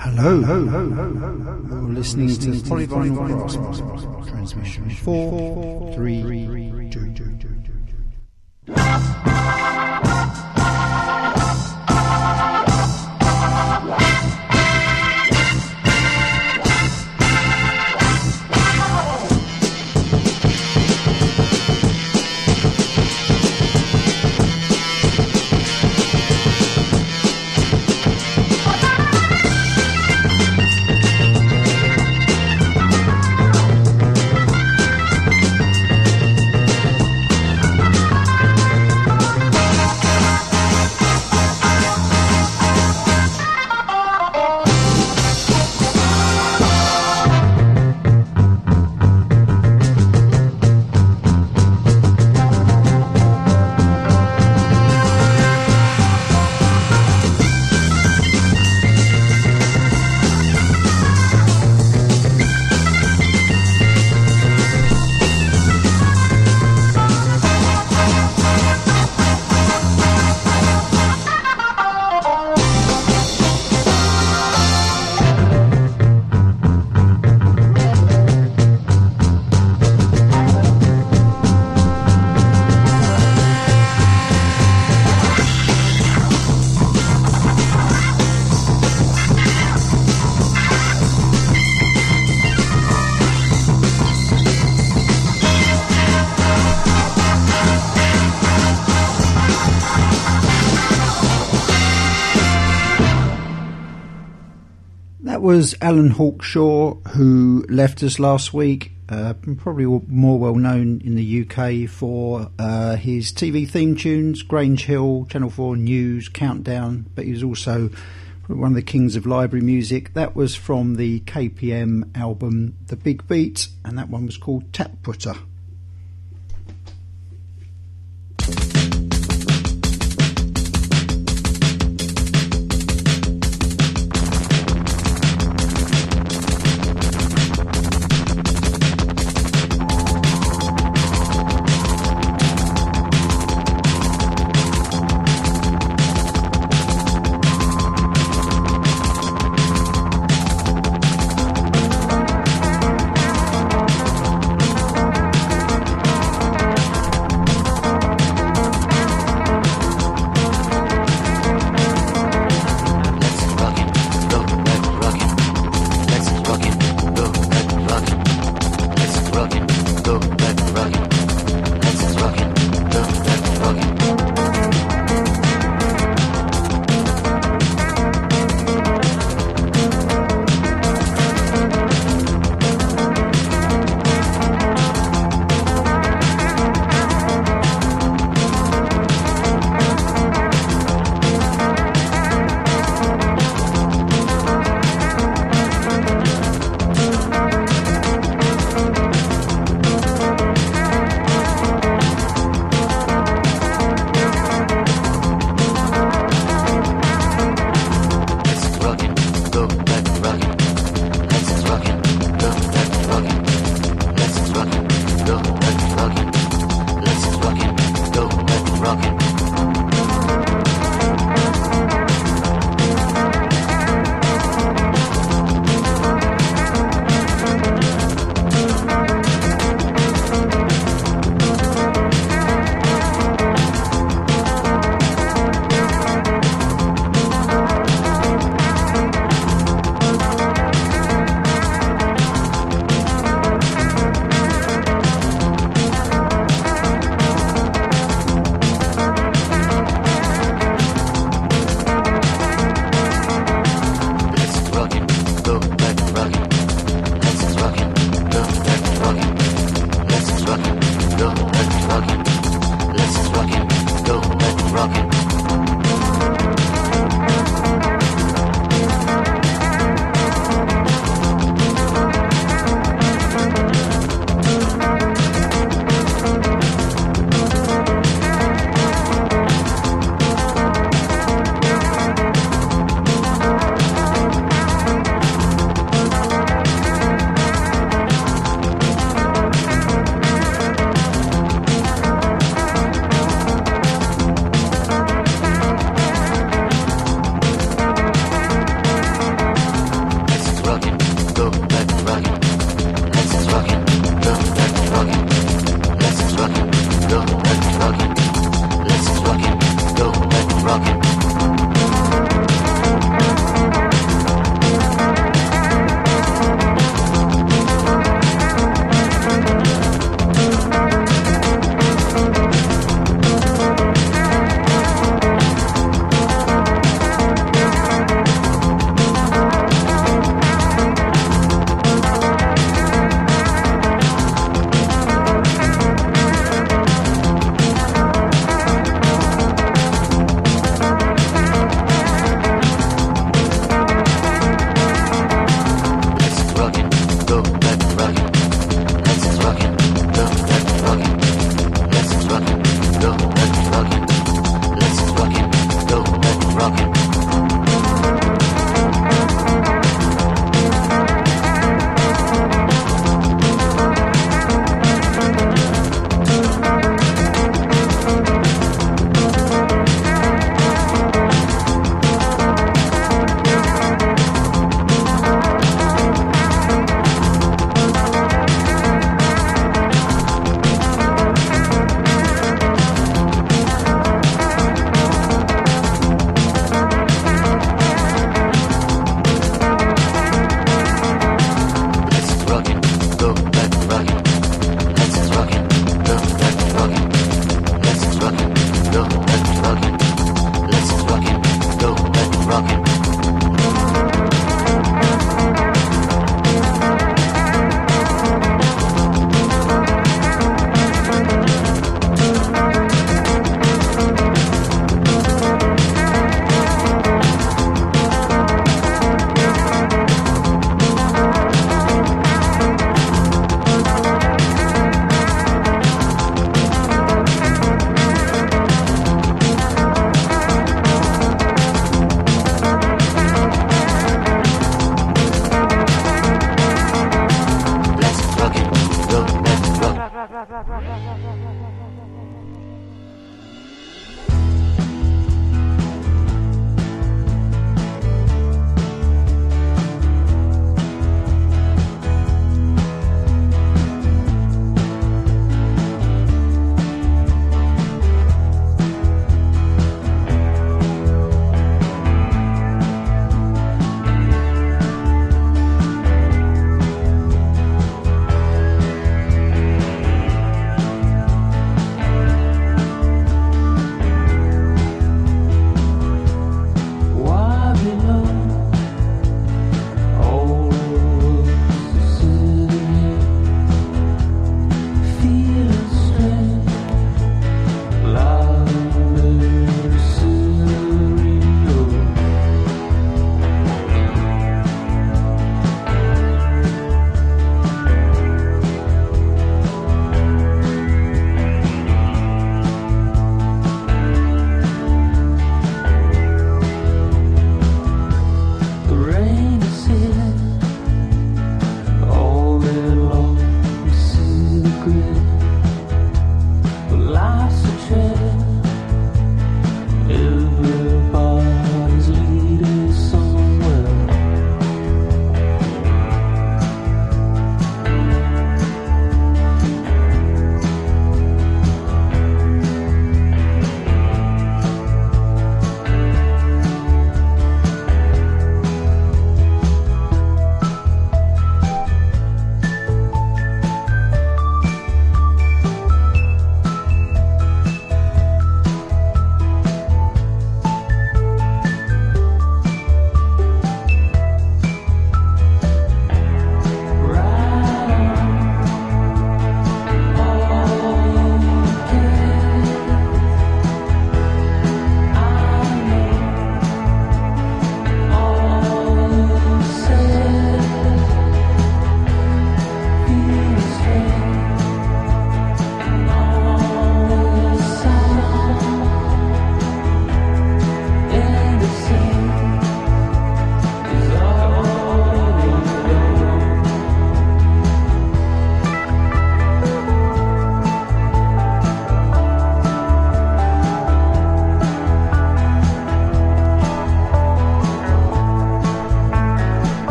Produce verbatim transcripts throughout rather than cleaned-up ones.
Hello. Hello. You're listening to the Polyvinyl Cross transmission. Four, three, two, two, two, two. Was Alan Hawkshaw, who left us last week, uh, probably more well known in the U K for uh, his T V theme tunes, Grange Hill, Channel four News, Countdown, but he was also one of the kings of library music. That was from the K P M album The Big Beat, and that one was called Tap Putter.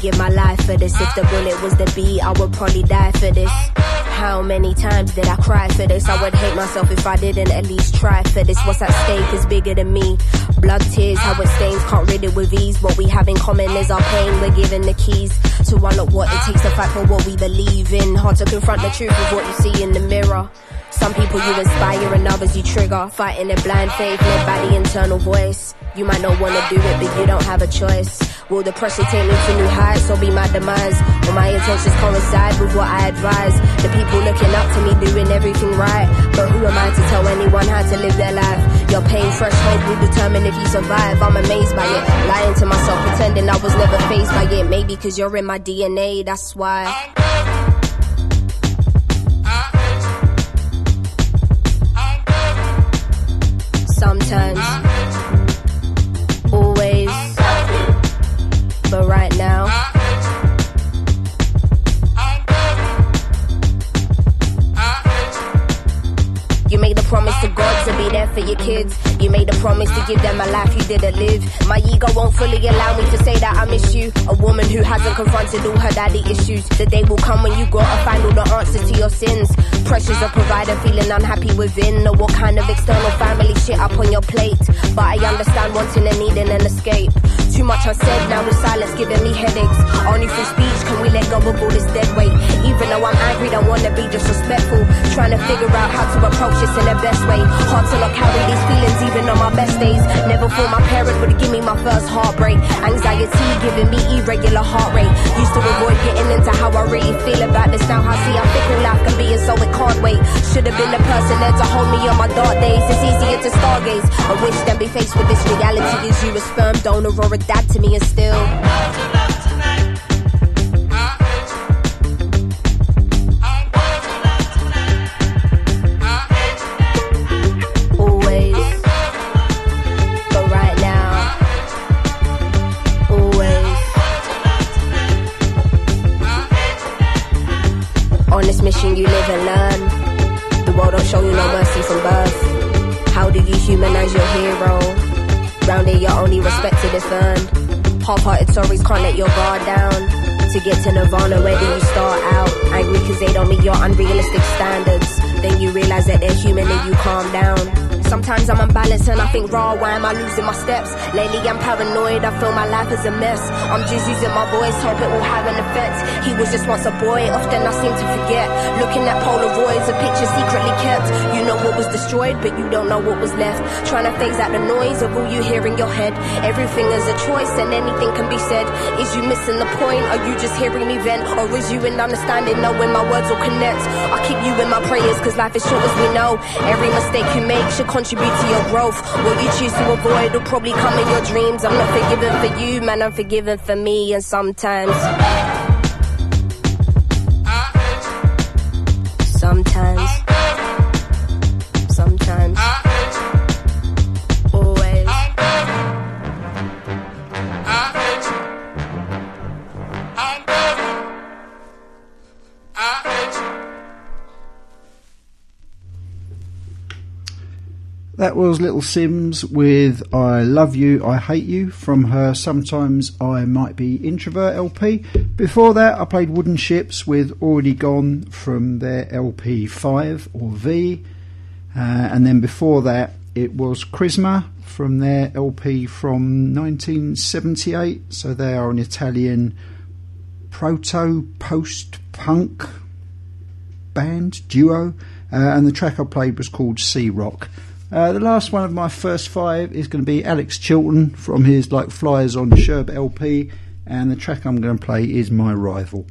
give my life for this. If the bullet was the bee, I would probably die for this. How many times did I cry for this? I would hate myself if I didn't at least try for this. What's at stake is bigger than me. Blood, tears, how it stains, can't rid it with ease. What we have in common is our pain. We're given the keys to unlock what it takes to fight for what we believe in. Hard to confront the truth with what you see in the mirror. Some people you inspire and others you trigger. Fighting in blind faith, led by the internal voice. You might not want to do it, but you don't have a choice. Will the pressure take me to new heights or be my demise? Will my intentions coincide with what I advise? The people looking up to me doing everything right, but who am I to tell anyone how to live their life? Your pain threshold will determine if you survive. I'm amazed by it, lying to myself, pretending I was never faced by it. Maybe cause you're in my D N A, that's why. Sometimes, always, but right now. You made the promise to God to be there for your kids. You made a promise to give them a life you didn't live. My ego won't fully allow me to say that I miss you. A woman who hasn't confronted all her daddy issues. The day will come when you gotta find all the answers to your sins. Pressures of provider, feeling unhappy within. Know what kind of external family shit up on your plate. But I understand wanting and needing an escape. Too much unsaid, now the silence giving me headaches. Only through speech can we let go of all this dead weight. Even though I'm angry, don't wanna be disrespectful. Trying to figure out how to approach this in the best way. Hard to not carry these feelings even on my best days. Never thought my parents would give me my first heartbreak. Anxiety giving me irregular heart rate. Used to avoid getting into how I really feel about this. Now I see how fickle life can be and so it can't wait. Should've been the person there to hold me on my dark days. It's easier to stargaze and wish than be faced with this reality. Is you a sperm donor or a dad to me and still? You live and learn. The world don't show you no mercy from birth. How do you humanize your hero? Round here you're only respected if earned. Half-hearted stories can't let your guard down. To get to Nirvana, where do you start out? Angry cause they don't meet your unrealistic standards. Then you realize that they're human and you calm down. Sometimes I'm unbalanced and I think raw, why am I losing my steps? Lately I'm paranoid, I feel my life is a mess. I'm just using my voice, hope it will have an effect. He was just once a boy, often I seem to forget. Looking at Polaroids, a picture secretly kept. You know what was destroyed, but you don't know what was left. Trying to phase out the noise of all you hear in your head. Everything is a choice and anything can be said. Is you missing the point, are you just hearing me vent? Or is you in understanding, knowing my words will connect? I keep you in my prayers, cause life is short as we know. Every mistake you make should contribute to your growth. What you choose to avoid will probably come in your dreams. I'm not forgiven for you, man, I'm forgiven for me. And sometimes, sometimes, sometimes, always, That was Little Sims with I Love You, I Hate You from her Sometimes I Might Be Introvert L P. Before that, I played Wooden Ships with Already Gone from their L P five or V. Uh, and then before that, it was Chrisma from their L P from nineteen seventy-eight. So they are an Italian proto-post-punk band, duo. Uh, and the track I played was called Sea Rock. Uh, the last one of my first five is going to be Alex Chilton from his Like Flies on Sherb L P, and the track I'm going to play is My Rival.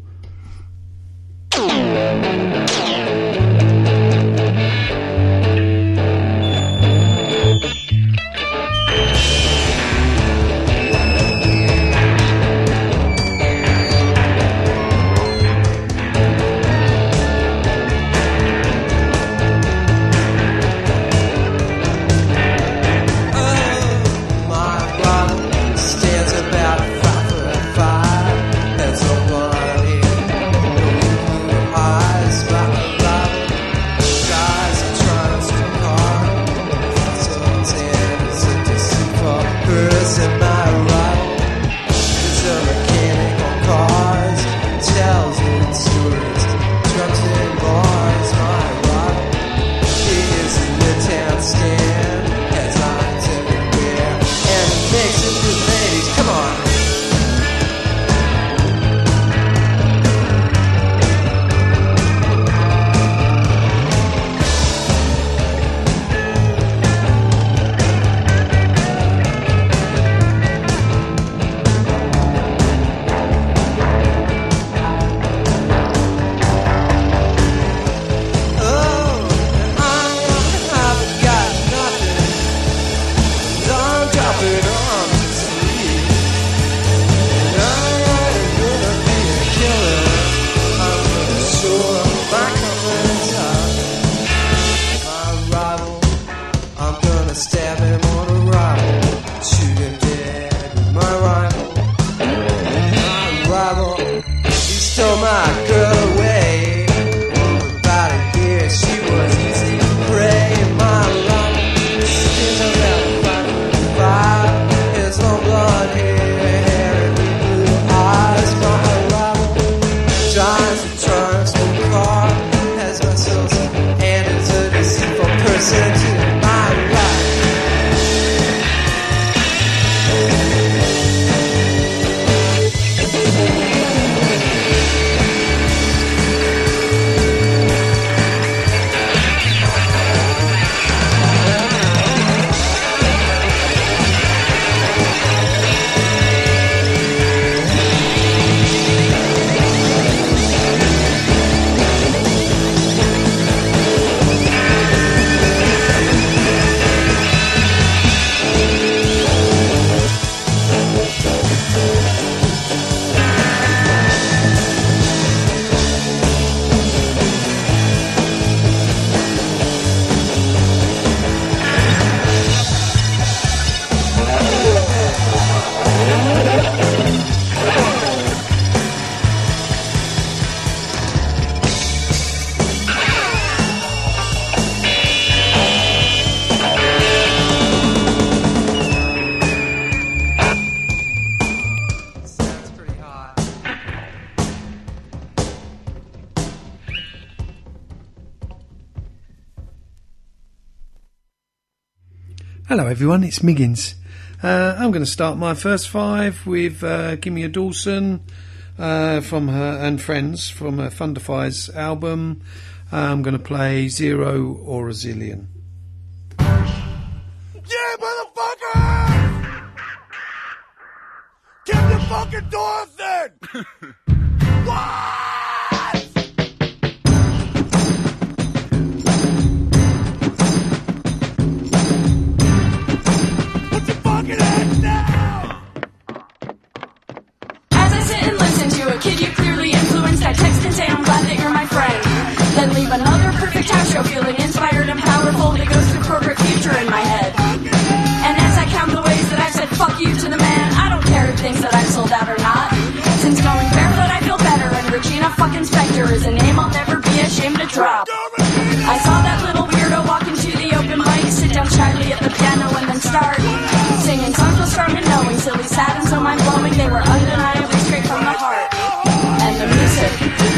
Eyes Hello everyone, it's Miggins. Uh, I'm going to start my first five with uh, Kimia Dawson uh, from her and friends from her Thundafy's album. Uh, I'm going to play Zero or a Zillion. Yeah, motherfuckers! Keep the fucking doors in! What? Kid, you clearly influenced. I text and say I'm glad that you're my friend. Then leave another perfect house show, feeling inspired and powerful. That goes through corporate future in my head. And as I count the ways that I've said fuck you to the man, I don't care if things that I've sold out or not. Since going barefoot, I feel better. And Regina fucking Spectre is a name I'll never be ashamed to drop. I saw that little weirdo walk into the open mic, sit down shyly at the piano, and then start singing songs with start and knowing, silly, sad, and so mind-blowing. They were undeniably straight from the heart. The music,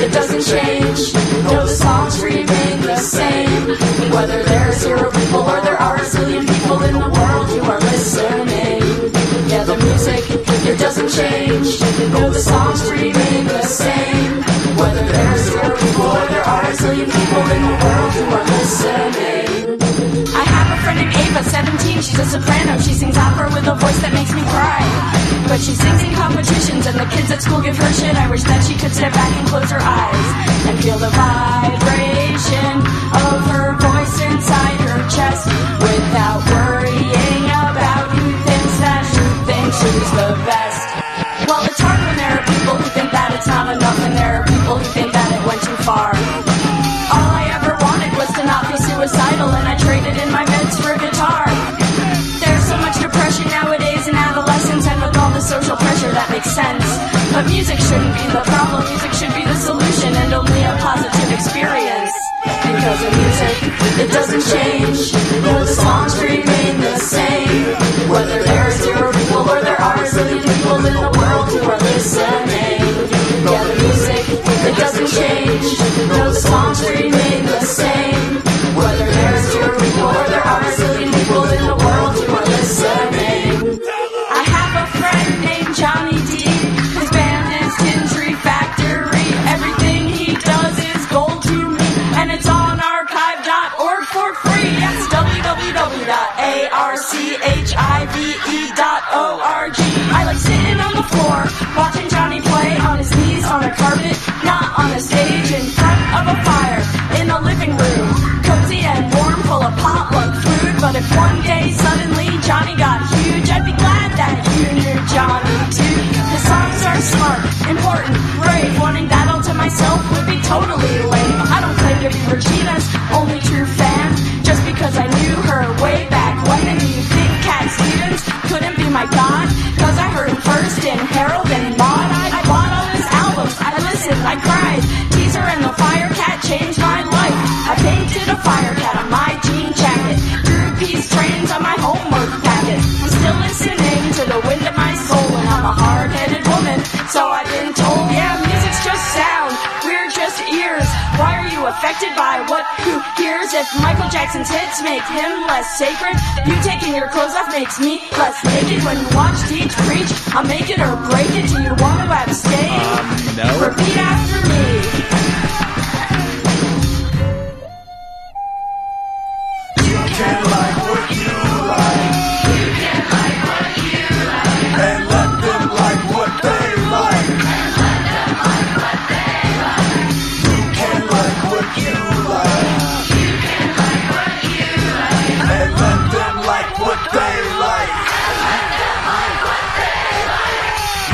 it doesn't change. No, the songs remain the same. Whether there are zero people or there are a zillion people in the world, you are listening. Yeah, the music, it doesn't change. No, the songs remain the same. Whether there are zero people or there are a zillion people in the world, you are listening. I have a friend named Ava, seventeen, she's a soprano. She sings opera with a voice that makes me cry. But she sings in competitions and the kids at school give her shit. I wish that she could step back and close her eyes and feel the vibration of her voice inside her chest, without worrying about who thinks that she thinks she's the best. Well, it's hard when there are people who think that it's not enough, and there are people who think that it went too far. All I ever wanted was to not be suicidal, and I traded in my meds for a guitar. There's so much depression nowadays in adolescence, and with all the social pressure that makes sense. But music shouldn't be the problem, music should be the solution, and only a positive experience. Because of music, it doesn't change. No, the songs remain the same. Whether there are zero people or there are a zillion people in the world who are listening. Yeah, the music, it doesn't change. No, the songs remain the same. Whether there's zero people or there are a zillion people in the world who are listening. I have a friend named Johnny D. His band is Tintree Factory. Everything he does is gold to me. And it's on archive dot org for free. It's w w w dot archive dot org. I like sitting on the floor, watching Johnny play on his knees on a carpet, not on a stage, in front of a fire, in a living room. And warm, full of potluck food. But if one day suddenly Johnny got huge, I'd be glad that you knew Johnny too. His songs are smart, important, brave. Wanting that all to myself would be totally lame. I don't claim to be Regina's only true fan, just because I knew her way back when. And you think Cat Stevens couldn't be my god, cause I heard him first in Harold and Maude. I bought all his albums, I listened, I cried. Teaser and the Firecat changed my life. I painted a fire cat on my jean jacket, drew peace trains on my homework packet. I'm still listening to the wind of my soul, and I'm a hard-headed woman, so I've been told. Yeah, music's just sound, we're just ears. Why are you affected by what who hears? If Michael Jackson's hits make him less sacred, you taking your clothes off makes me less naked. When you watch, teach, preach, I'll make it or break it. Do you want to abstain? Um, no. Repeat after me. You can like what you like. You can like what you like. And let them like what they like. And let them like what they like. You can like what you like. You can like what you like. And let them like what they like.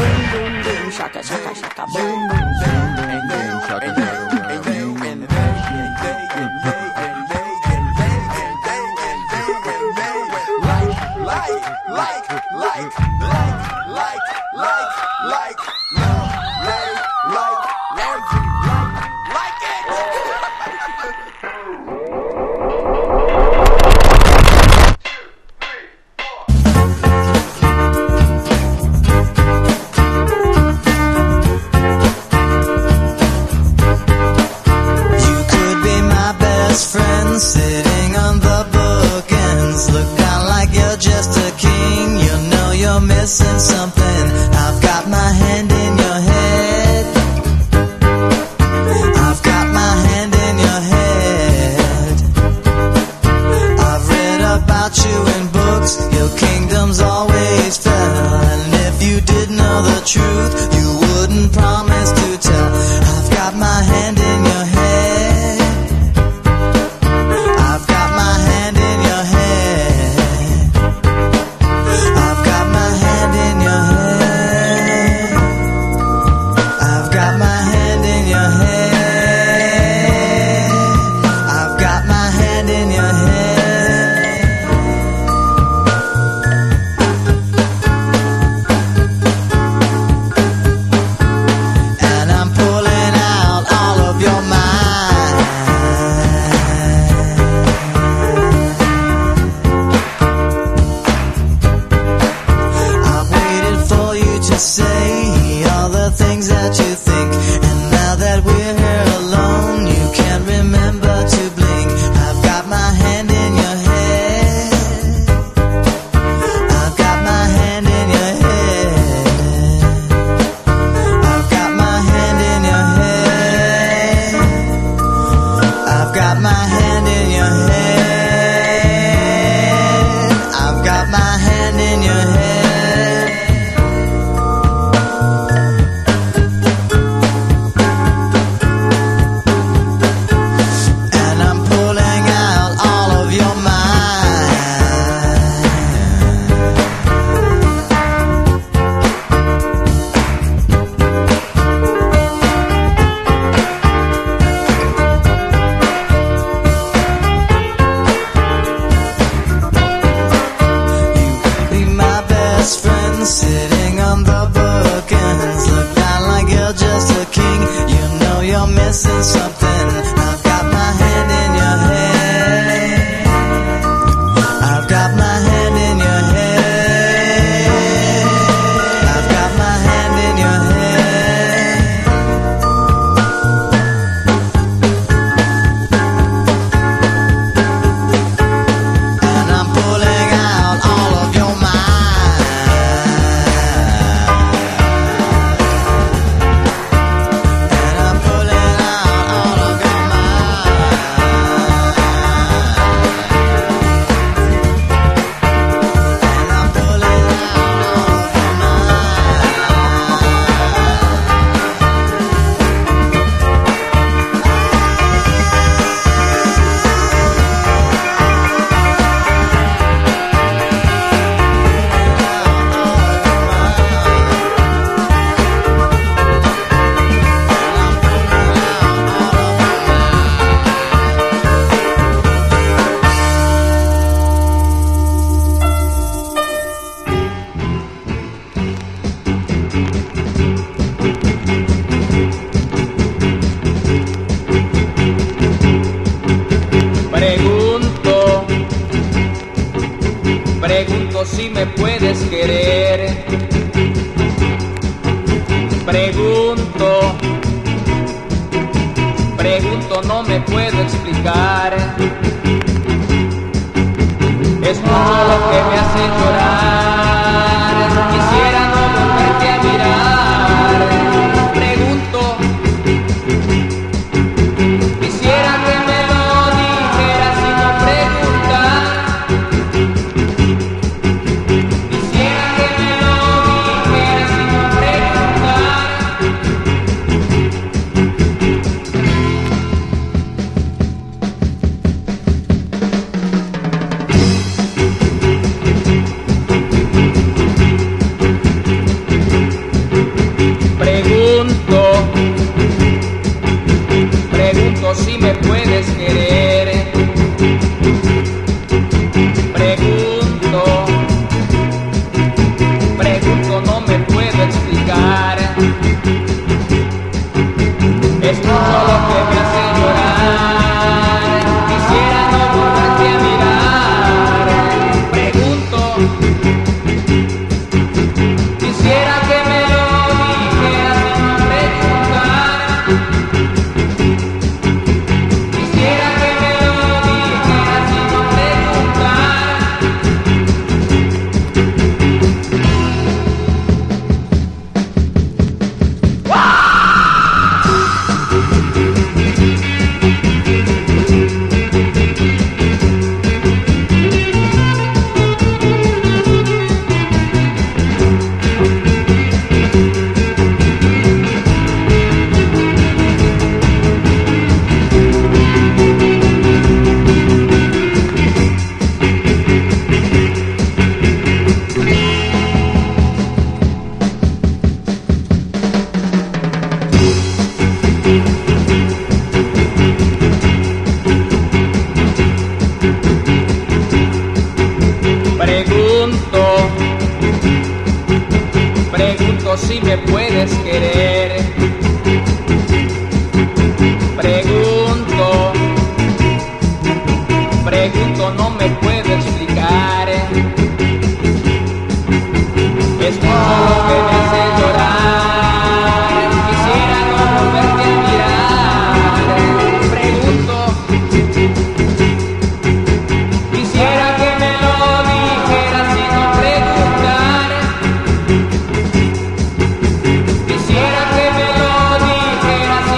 And let them like what they like. Boom boom boom, shaka shaka shaka, boom boom boom, and boom shaka boom. Sitting on the bookends, look down like you're missing something. I've got my hand in your head. I've got my hand in your head. I've read about you in books. Your kingdom's always fell. And if you did know the truth, you wouldn't promise to tell. I've got my hand in your head. I've got my hand in your head. I've got my hand in your head. I've got my hand in your head. I've got my hand in your head. And I'm pulling out all of your mind. I've waited for you to say all the things that you think. And now that we're here alone, you can't remember to blink. I've got my hand in your head. I've got my hand in your head. I've got my hand in your head. I've got my hand in your head. I've got my hand in your head. And I'm pulling out all of your mind. Be my best friend, sitting on the bookends. Look down like you're just a king. You know you're missing something. I've got my hand in your head. I've got my hand in your head. I've got my hand in your head. And I'm pulling out all of your mind. And I'm pulling out all of your mind. And I'm pulling out all of your Pregunto, pregunto si me puedes querer. Pregunto, pregunto no me puedo explicar. Es todo lo que me hace llorar. Quisiera no volverte a mirar. Pregunto. Quisiera que me lo dijeras y no preguntar. Quisiera que me lo dijeras y no preguntar. Pregunto, pregunto si me puedes querer. Pregunto, pregunto no me puedo explicar. Es todo lo que me hace llorar. Quisiera no volverte a mirar. Pregunto. Quisiera que me lo dijeras y no preguntar. Quisiera que me lo dijeras y no preguntar. Pero si me puedes querer, pregunto, pregunto, no me puedo explicar. Es todo lo que me hace llorar. Quisiera no volverte a mirar. Pregunto, quisiera que me lo dijeras y no preguntar. Quisiera que me lo dijeras y no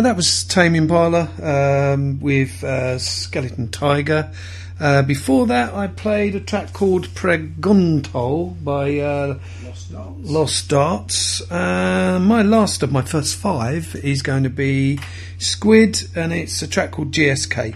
uh, that was Tame Impala um, with uh, Skeleton Tiger. Uh, before that, I played a track called Preguntol by uh, Lost Darts. Lost Darts. Uh, my last of my first five is going to be Squid, and it's a track called G S K.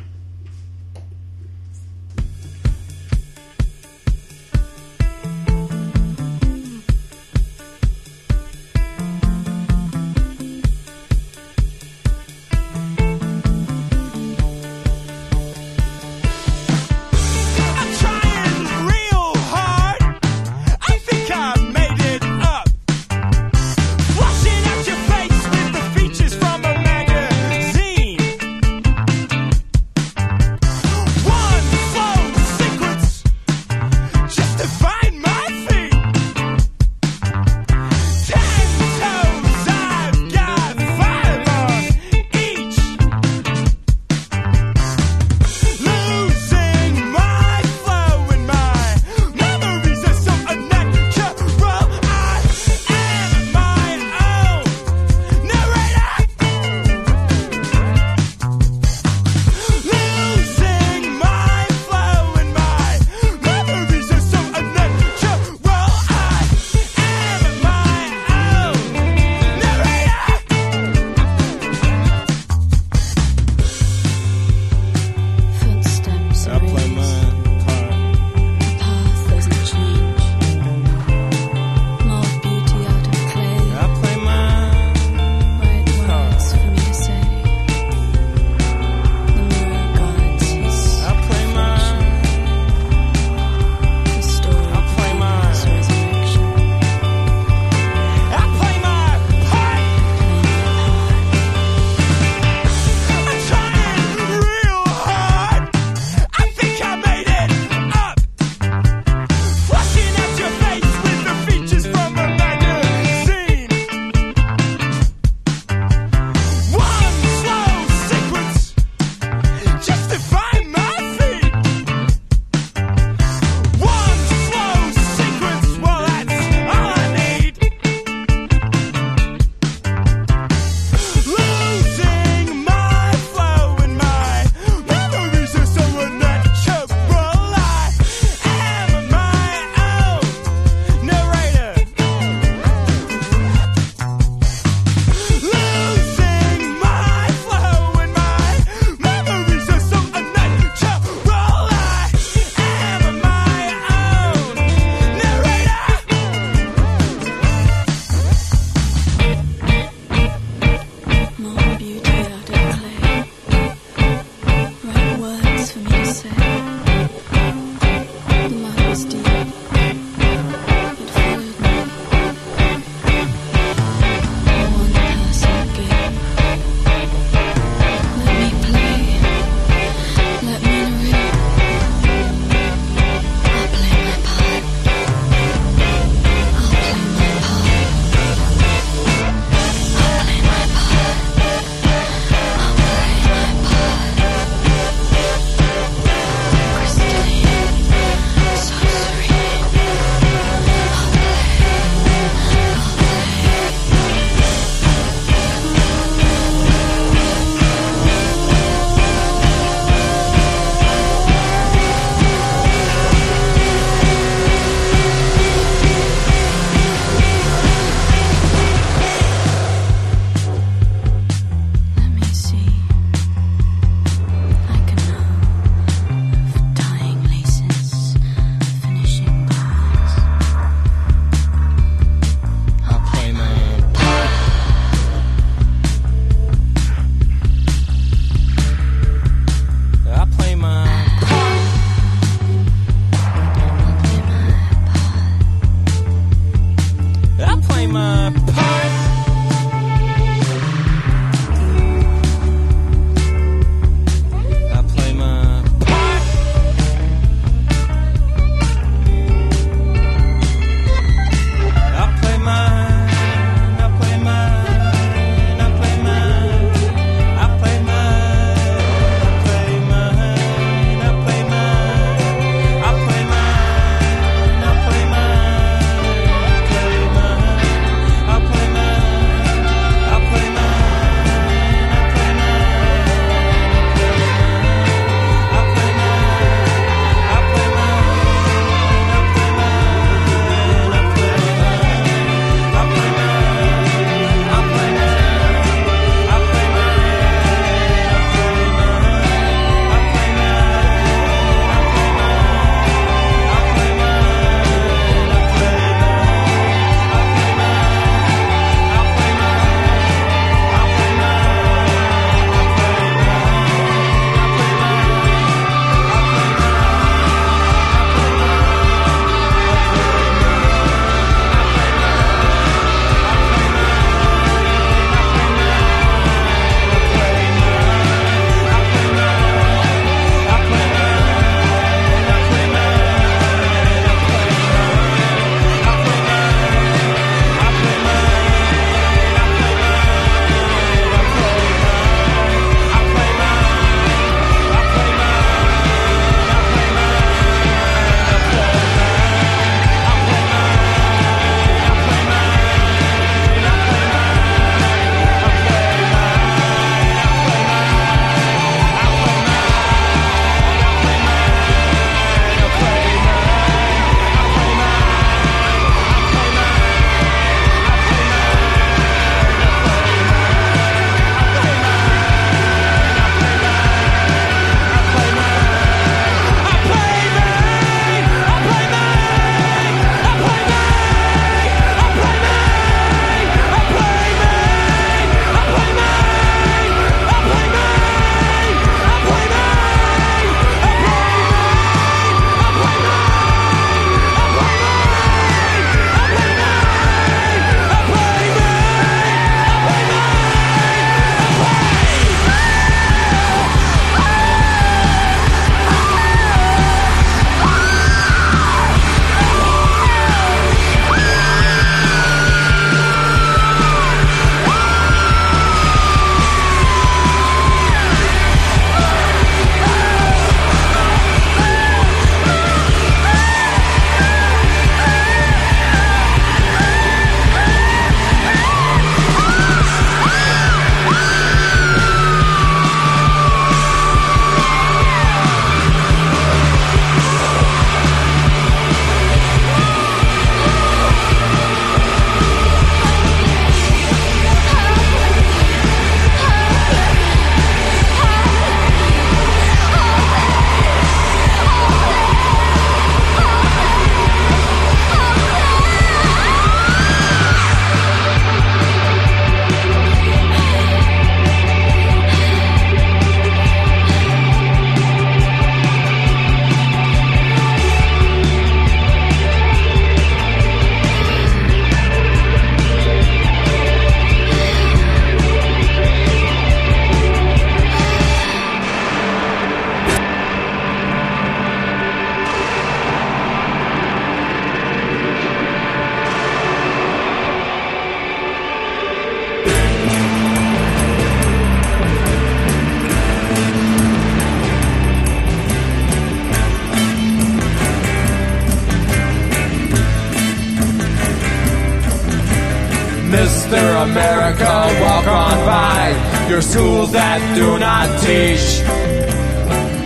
Mister America, walk on by your schools that do not teach.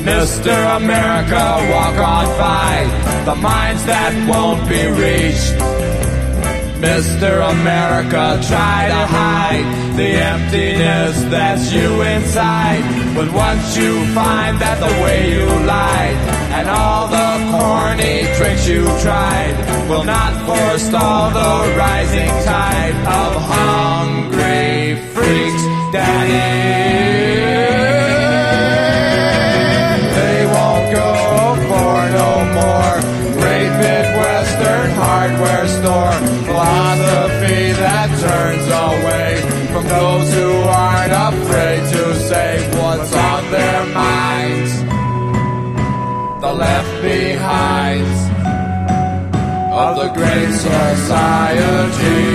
Mister America, walk on by the minds that won't be reached. Mister America, try to hide the emptiness that's you inside. But once you find that the way you lied and all the corny tricks you tried will not forestall the rising tide of Hungry Freaks Daddy. They won't go for no more Great Midwestern Hardware Store. Philosophy that turns away from those who aren't afraid to say what's on their minds. The left behinds of the great society.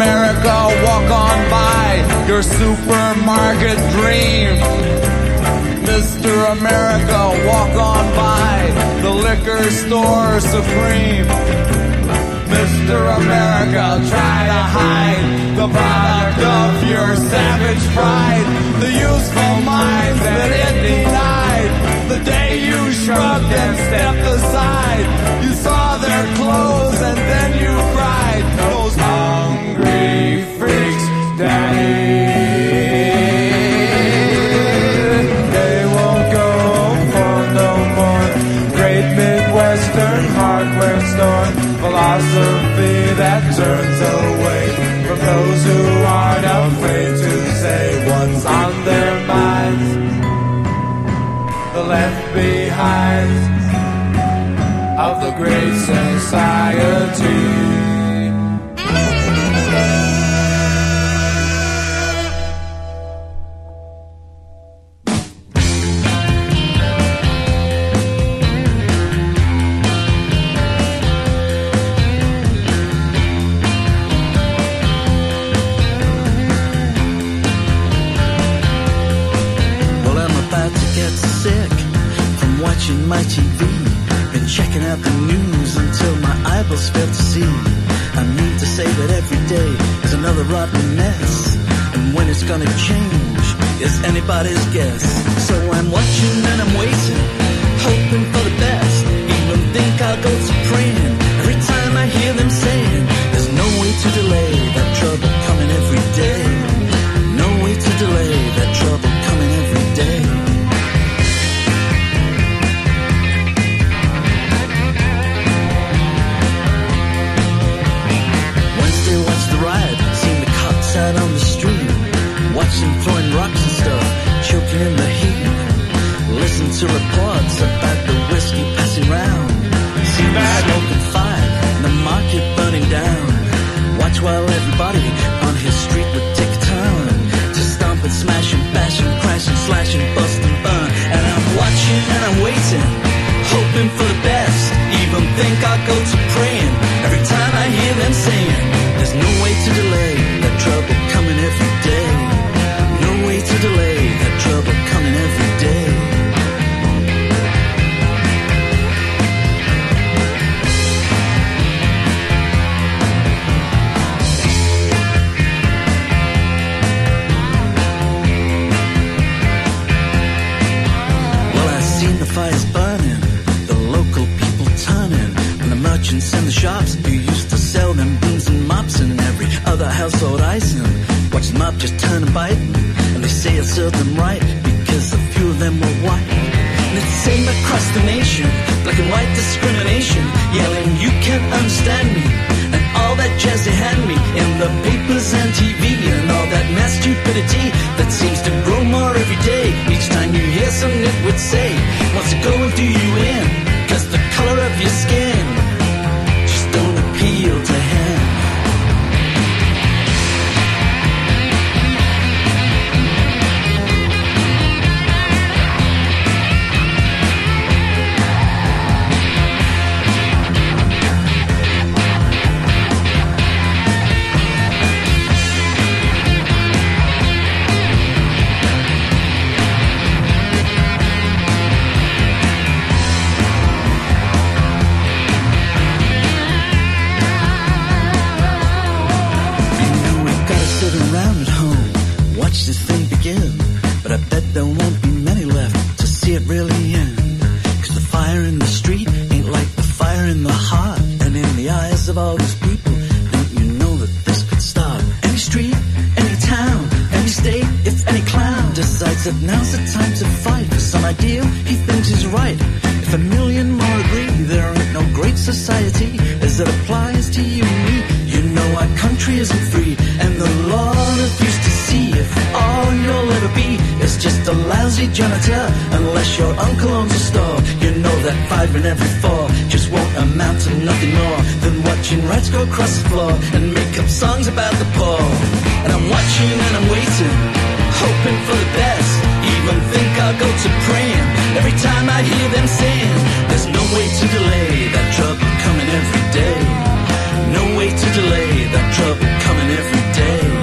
America, walk on by your supermarket dream. Mister America, walk on by the liquor store supreme. Mister America, try to hide the product of your savage pride, the useful mind that it denied. The day you shrugged and stepped aside, you saw their clothes and then you cried. Those Hungry Freaks Daddy, they won't go for no more Great Midwestern Hardware Store. Philosophy that turns away from those who aren't afraid to say what's on their minds. The left behind of the great society. Anybody's guess. So I'm watching and I'm waiting, hoping for the best. Even think I'll go to praying every time I hear them saying there's no way to delay that trouble coming every day. No way to delay that trouble coming every day. Wednesday watched the ride, seen the cops out on the street, watching throwing rocks and stuff, choking in the heat. Listen to reports about the whiskey passing round. See the smoke and fire and the market burning down. Watch while everybody on his street would take time to stomp and smash and bash and crash and slash and bust and burn. And I'm watching and I'm waiting, hoping for the best. Even think I'll go to praying every time I hear them saying there's no way to delay that trouble coming every day. No way to delay that trouble coming every day. shops who used to sell them beans and mops and every other household item. Watch them up, just turn and bite, and they say it served them right because a few of them were white. And it's the same across the nation, black and white discrimination, yelling you can't understand me, and all that jazz they had me in the papers and T V, and all that mass stupidity that seems to grow more every day. Each time you hear some nitwit say, what's it going to do you in? Cause the color of your skin just don't appeal to him. Now's the time to fight for some ideal he thinks is right. If a million more agree, there ain't no great society as it applies to you and me. You know our country isn't free, and the law refused to see if all you'll ever be is just a lousy janitor. Unless your uncle owns a store, you know that five in every four just won't amount to nothing more than watching rats go across the floor and make up songs about the poor. And I'm watching and I'm waiting, hoping for the best, even think I'll go to praying every time I hear them saying there's no way to delay that trouble coming every day. No way to delay that trouble coming every day.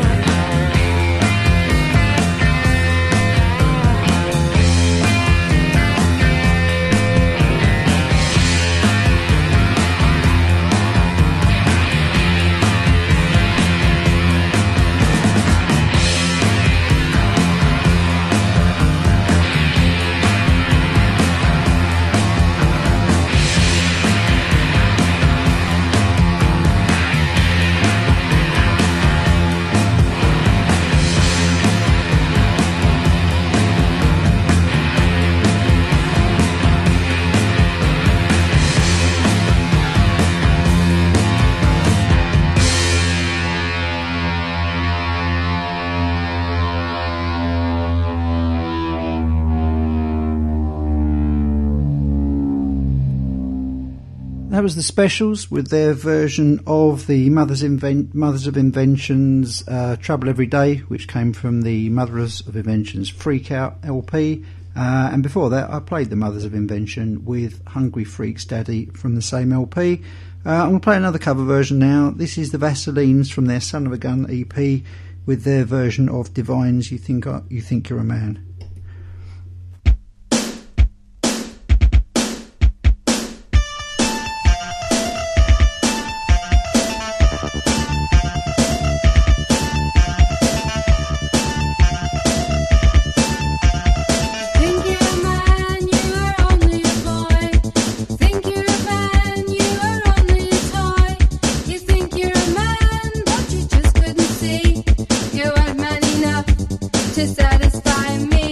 That was the Specials with their version of the Mothers, Inven- Mothers of Invention's uh, Trouble Every Day, which came from the Mothers of Invention's Freak Out L P. Uh, and before that, I played the Mothers of Invention with Hungry Freaks Daddy from the same L P. Uh, I'm going to play another cover version now. This is the Vaselines from their Son of a Gun E P with their version of Divine's You Think I- You Think You're a Man. To satisfy me.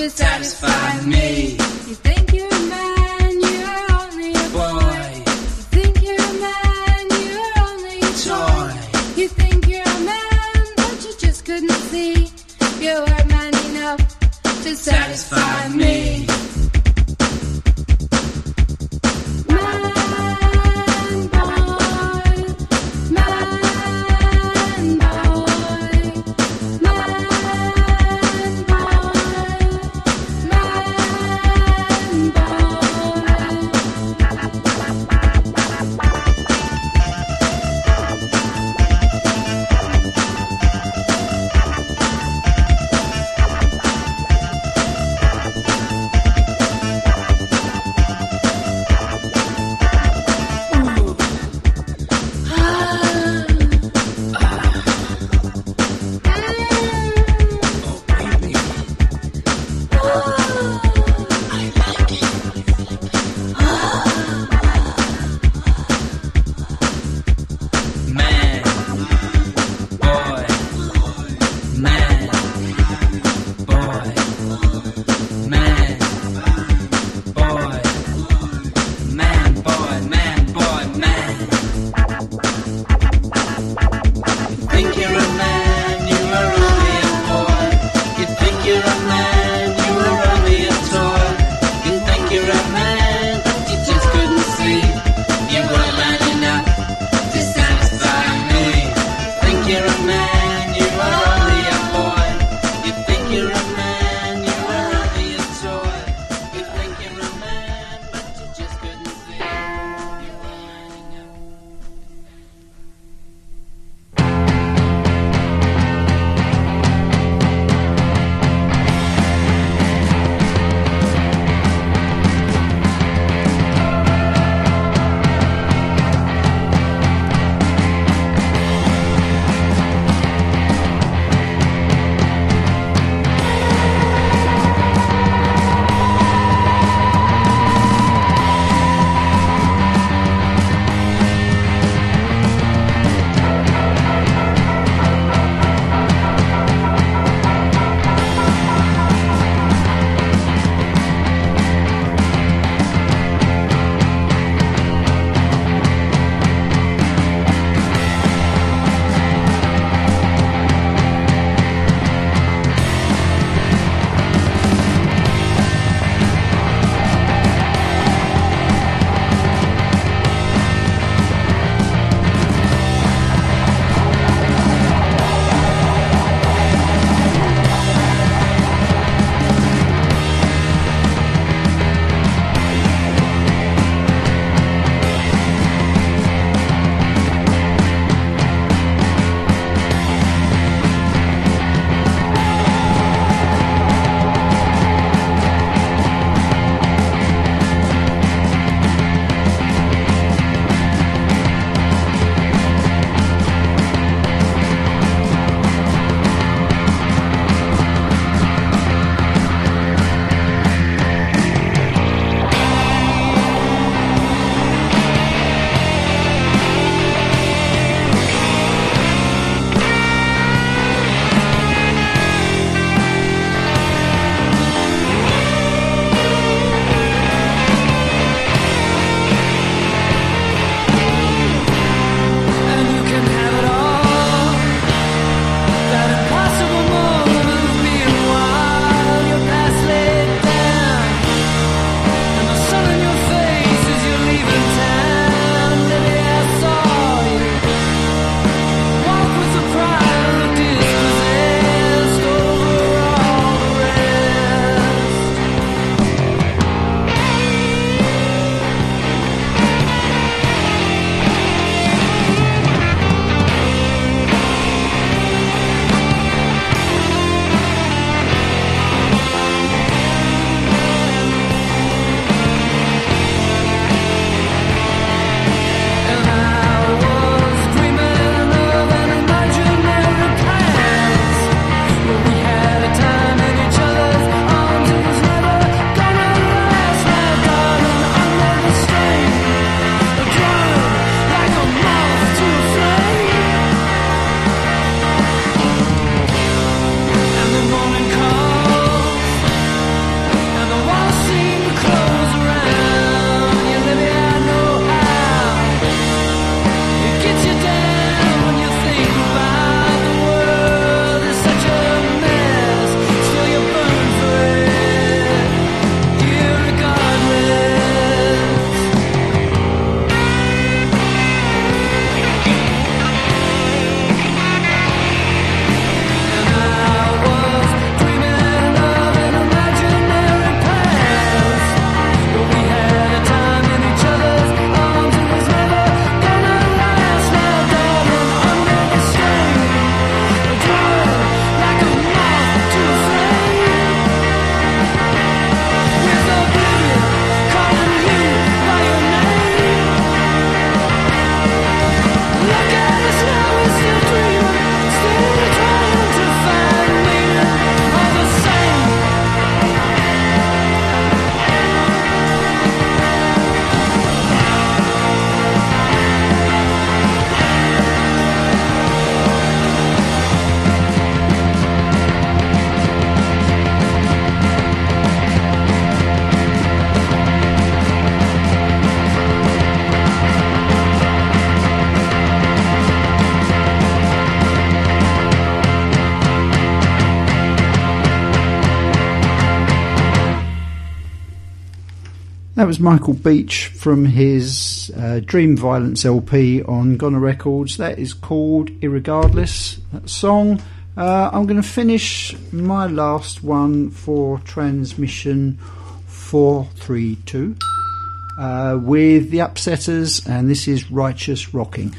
could satisfy me. You think you're a man, you're only a boy. You think you're a man, you're only a toy. You think you're a man, but you just couldn't see. You weren't man enough to satisfy me. You're a man, you are only That was Michael Beach from his uh, Dream Violence L P on Ghana Records. That is called Irregardless, that song. Uh, I'm going to finish my last one for transmission four three two uh, with the Upsetters, and this is Righteous Rocking.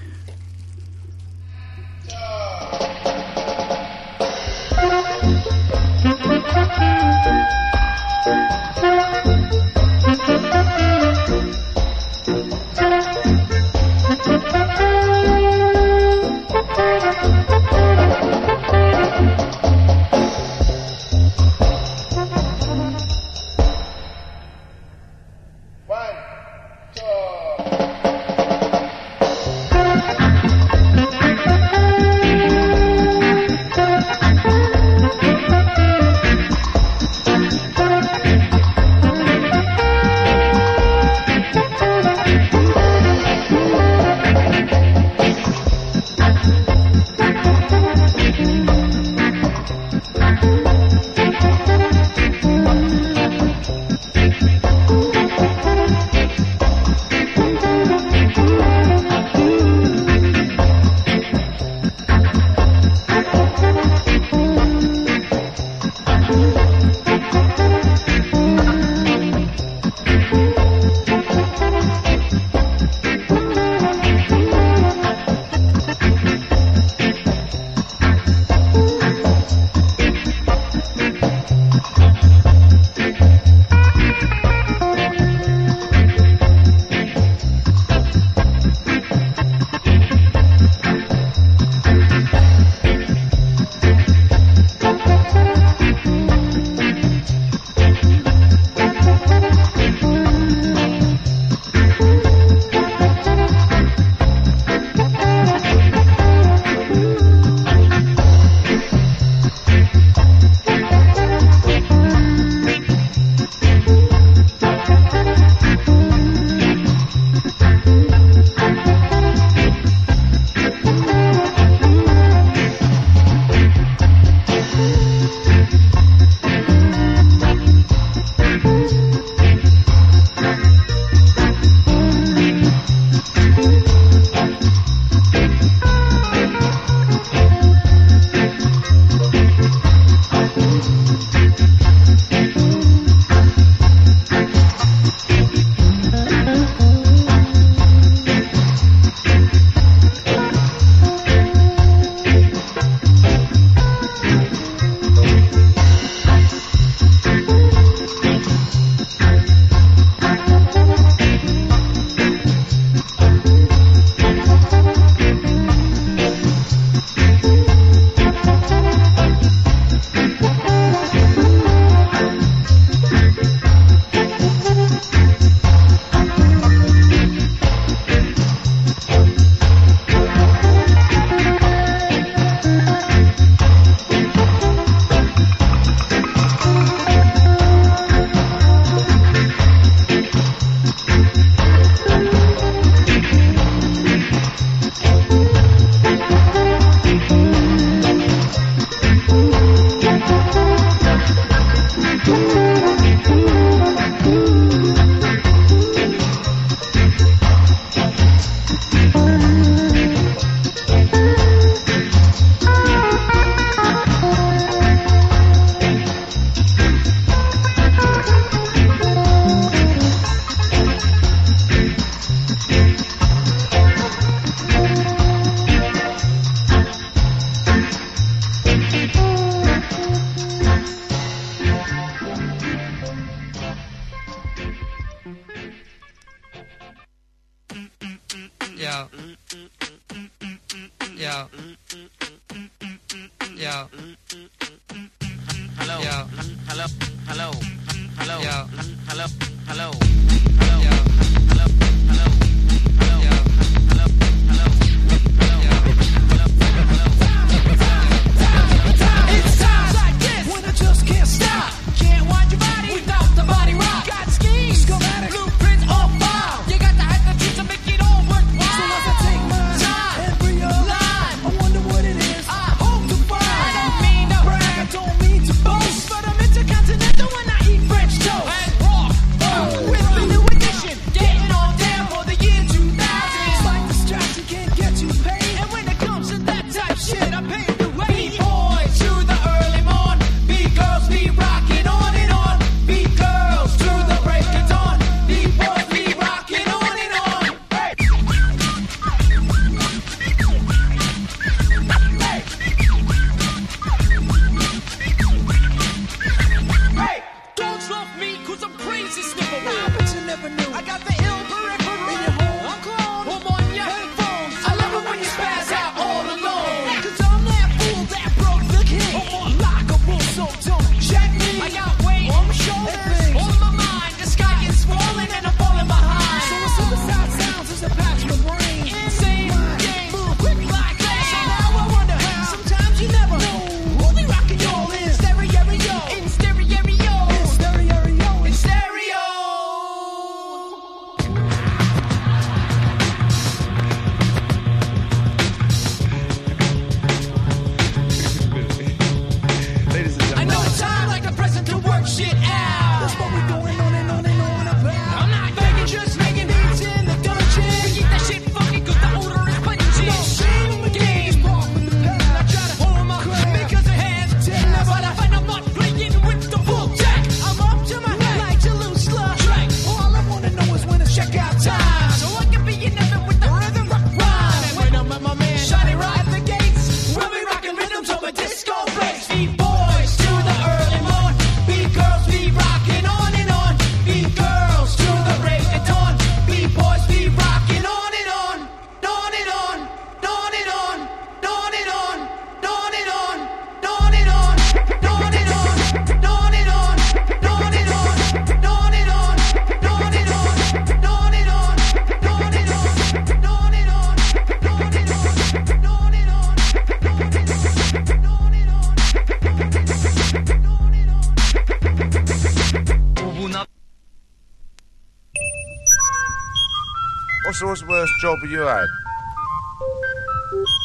What's the worst job you had?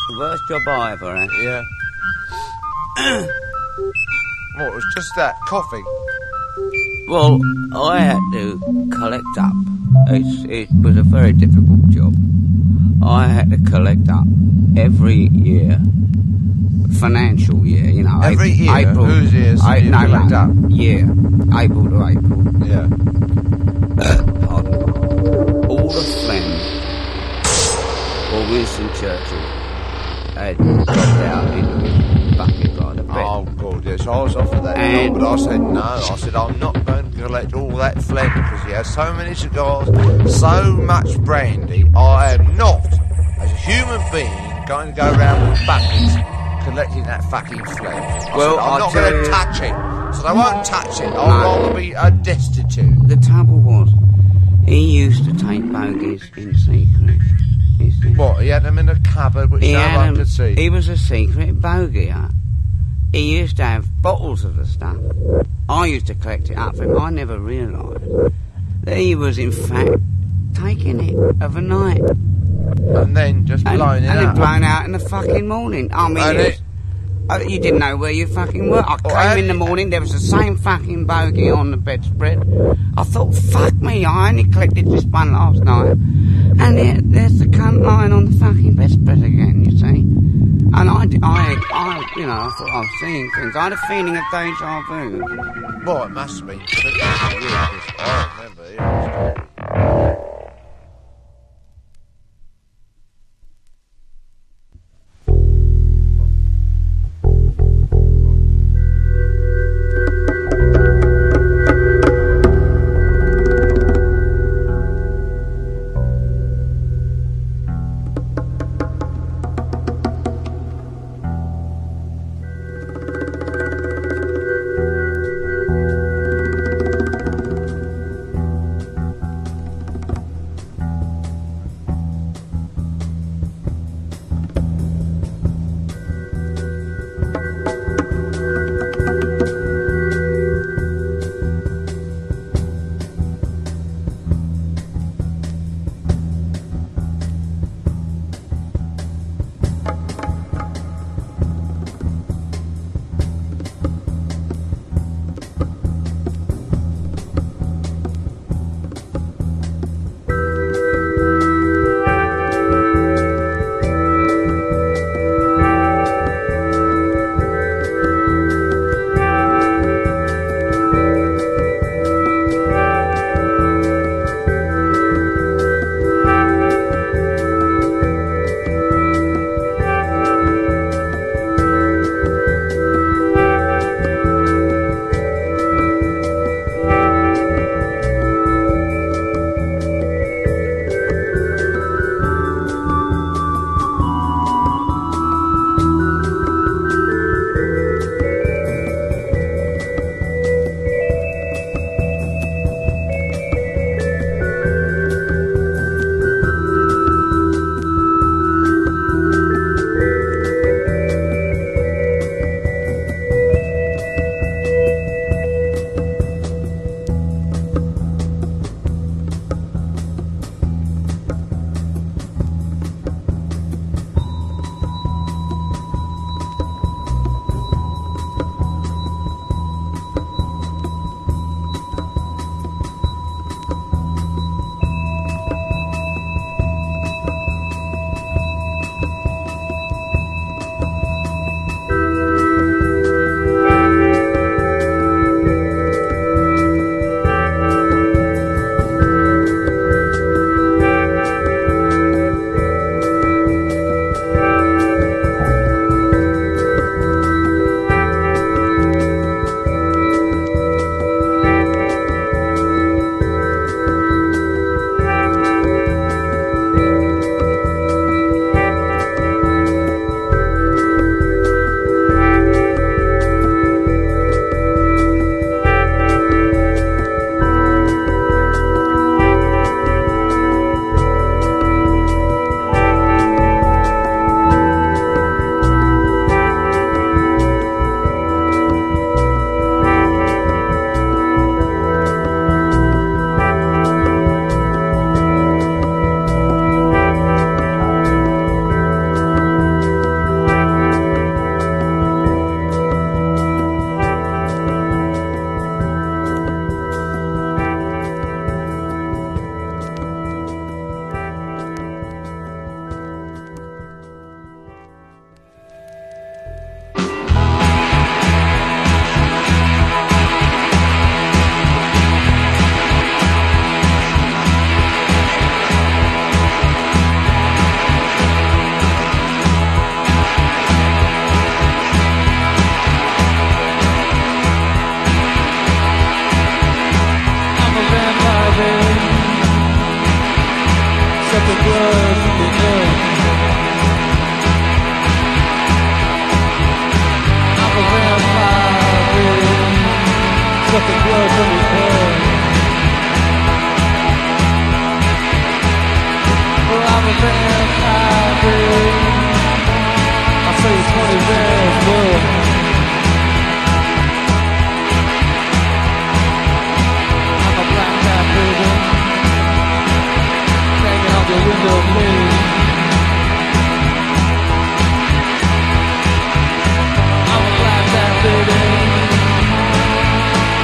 The worst job I ever had? Yeah. Well, it was just that, coughing. Well, I had to collect up. It's, it was a very difficult job. I had to collect up every year. Financial year, you know. Every April, year? April, Whose year? So I, you no, collect no, up? Yeah. April to April. Yeah. Pardon. All the friends or Winston Churchill had dropped out into a bucket by the bed. Oh, God, yes. I was offered that job, but I said no. I said, I'm not going to collect all that phlegm because he has so many cigars, so much brandy. I am not, as a human being, going to go around with buckets collecting that fucking phlegm. I well, said, I'm I'll not going to touch it. So I won't touch it. I'll rather be a destitute. The trouble was, he used to take bogies in secret. What, he had them in a cupboard which he no one him, could see? He was a secret bogier. He used to have bottles of the stuff. I used to collect it up for him. I never realised that he was, in fact, taking it of a night. And then just and, blowing it and out. And then blowing out in the fucking morning. I mean, it was, it, oh, you didn't know where you fucking were. I came I, in the morning, there was the same fucking bogey on the bedspread. I thought, fuck me, I only collected this one last night. And there, there's the cunt lying on the fucking bedspread again, you see. And I, I, I, you know, I thought I was seeing things. I had a feeling of deja vu. Well, it must be. I remember, yeah. of the globe, the globe. I'm a vampire, yeah. Suck the globe from the globe. Well, I'm a vampire, yeah. I say it's funny, vampire, yeah. The window pane. I'm a black hat baby.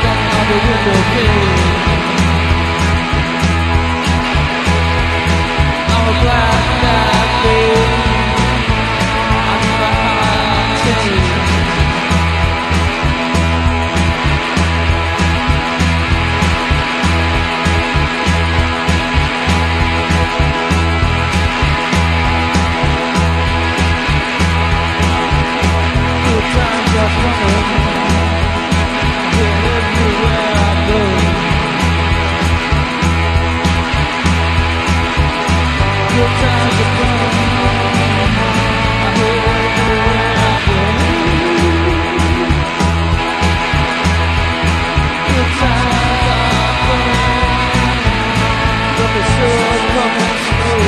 Down on the window pane. I'm a black hat baby. I need a high chain. I'm here everywhere I go. Good times are coming. I'm here everywhere I go. Good times are coming, but they're still coming slow.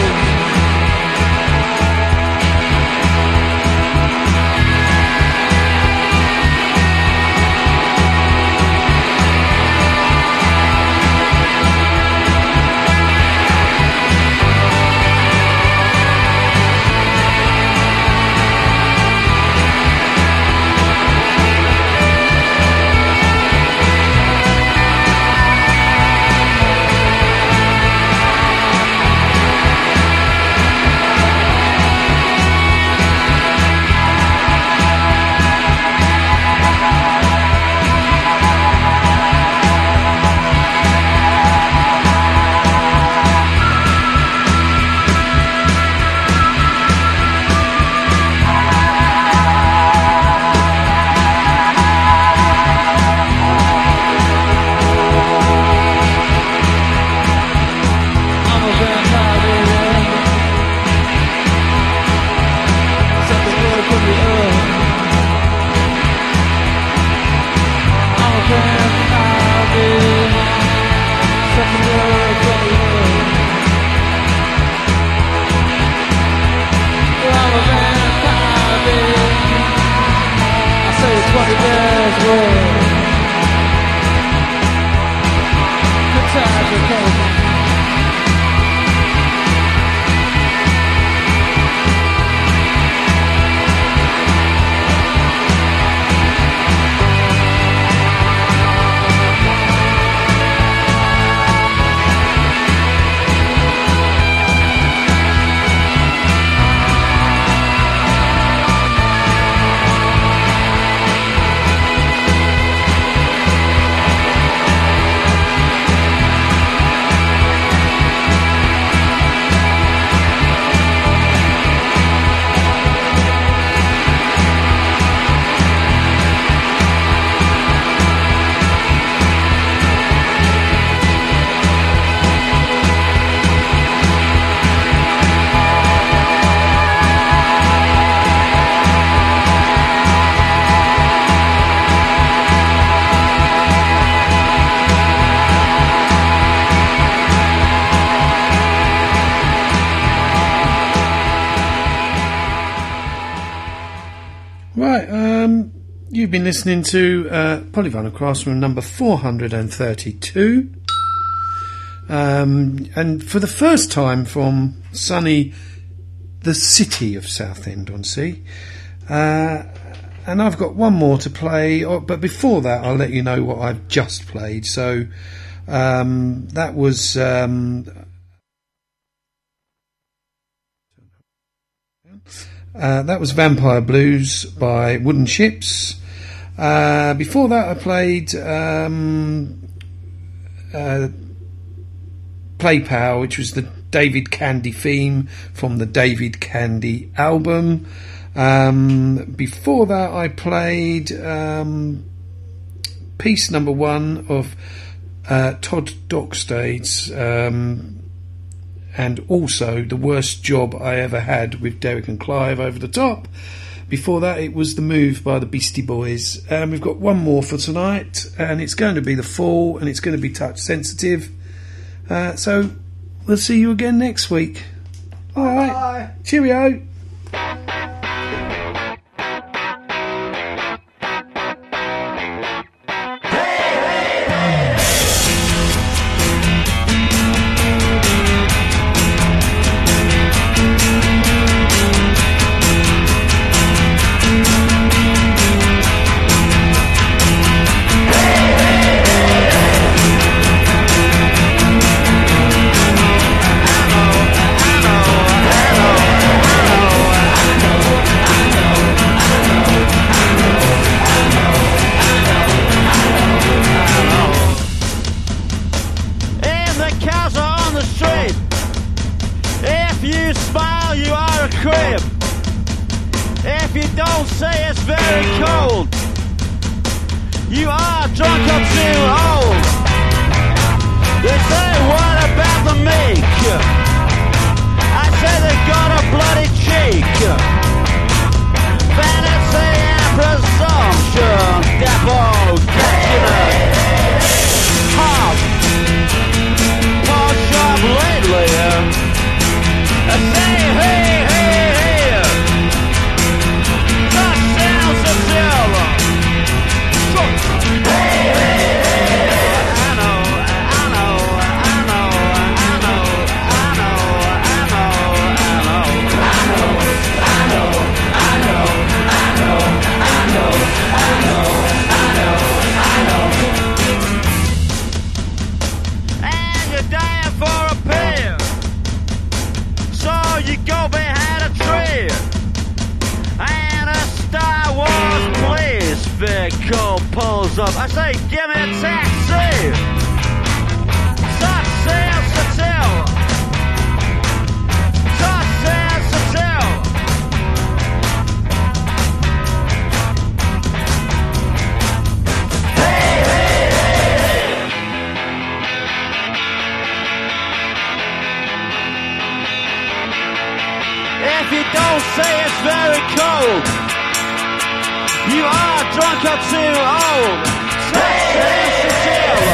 You've been listening to uh, Polyvinyl Crafts from number four hundred thirty-two, um, and for the first time from sunny the city of Southend-on-Sea, uh, and I've got one more to play, but before that I'll let you know what I've just played. So um, that was um, uh, that was Vampire Blues by Wooden Ships. Uh, before that I played um, uh, Play Power, which was the David Candy theme from the David Candy album. Um, before that I played um, piece number one of uh, Todd Dockstade's um, and also The Worst Job I Ever Had with Derek and Clive over the top. Before that, it was The Move by the Beastie Boys. And we've got one more for tonight, and it's going to be The Fall, and it's going to be touch sensitive. Uh, so we'll see you again next week. All right. Bye. Cheerio. You are drunk or too old. Stay, hey, hey, hey, hey.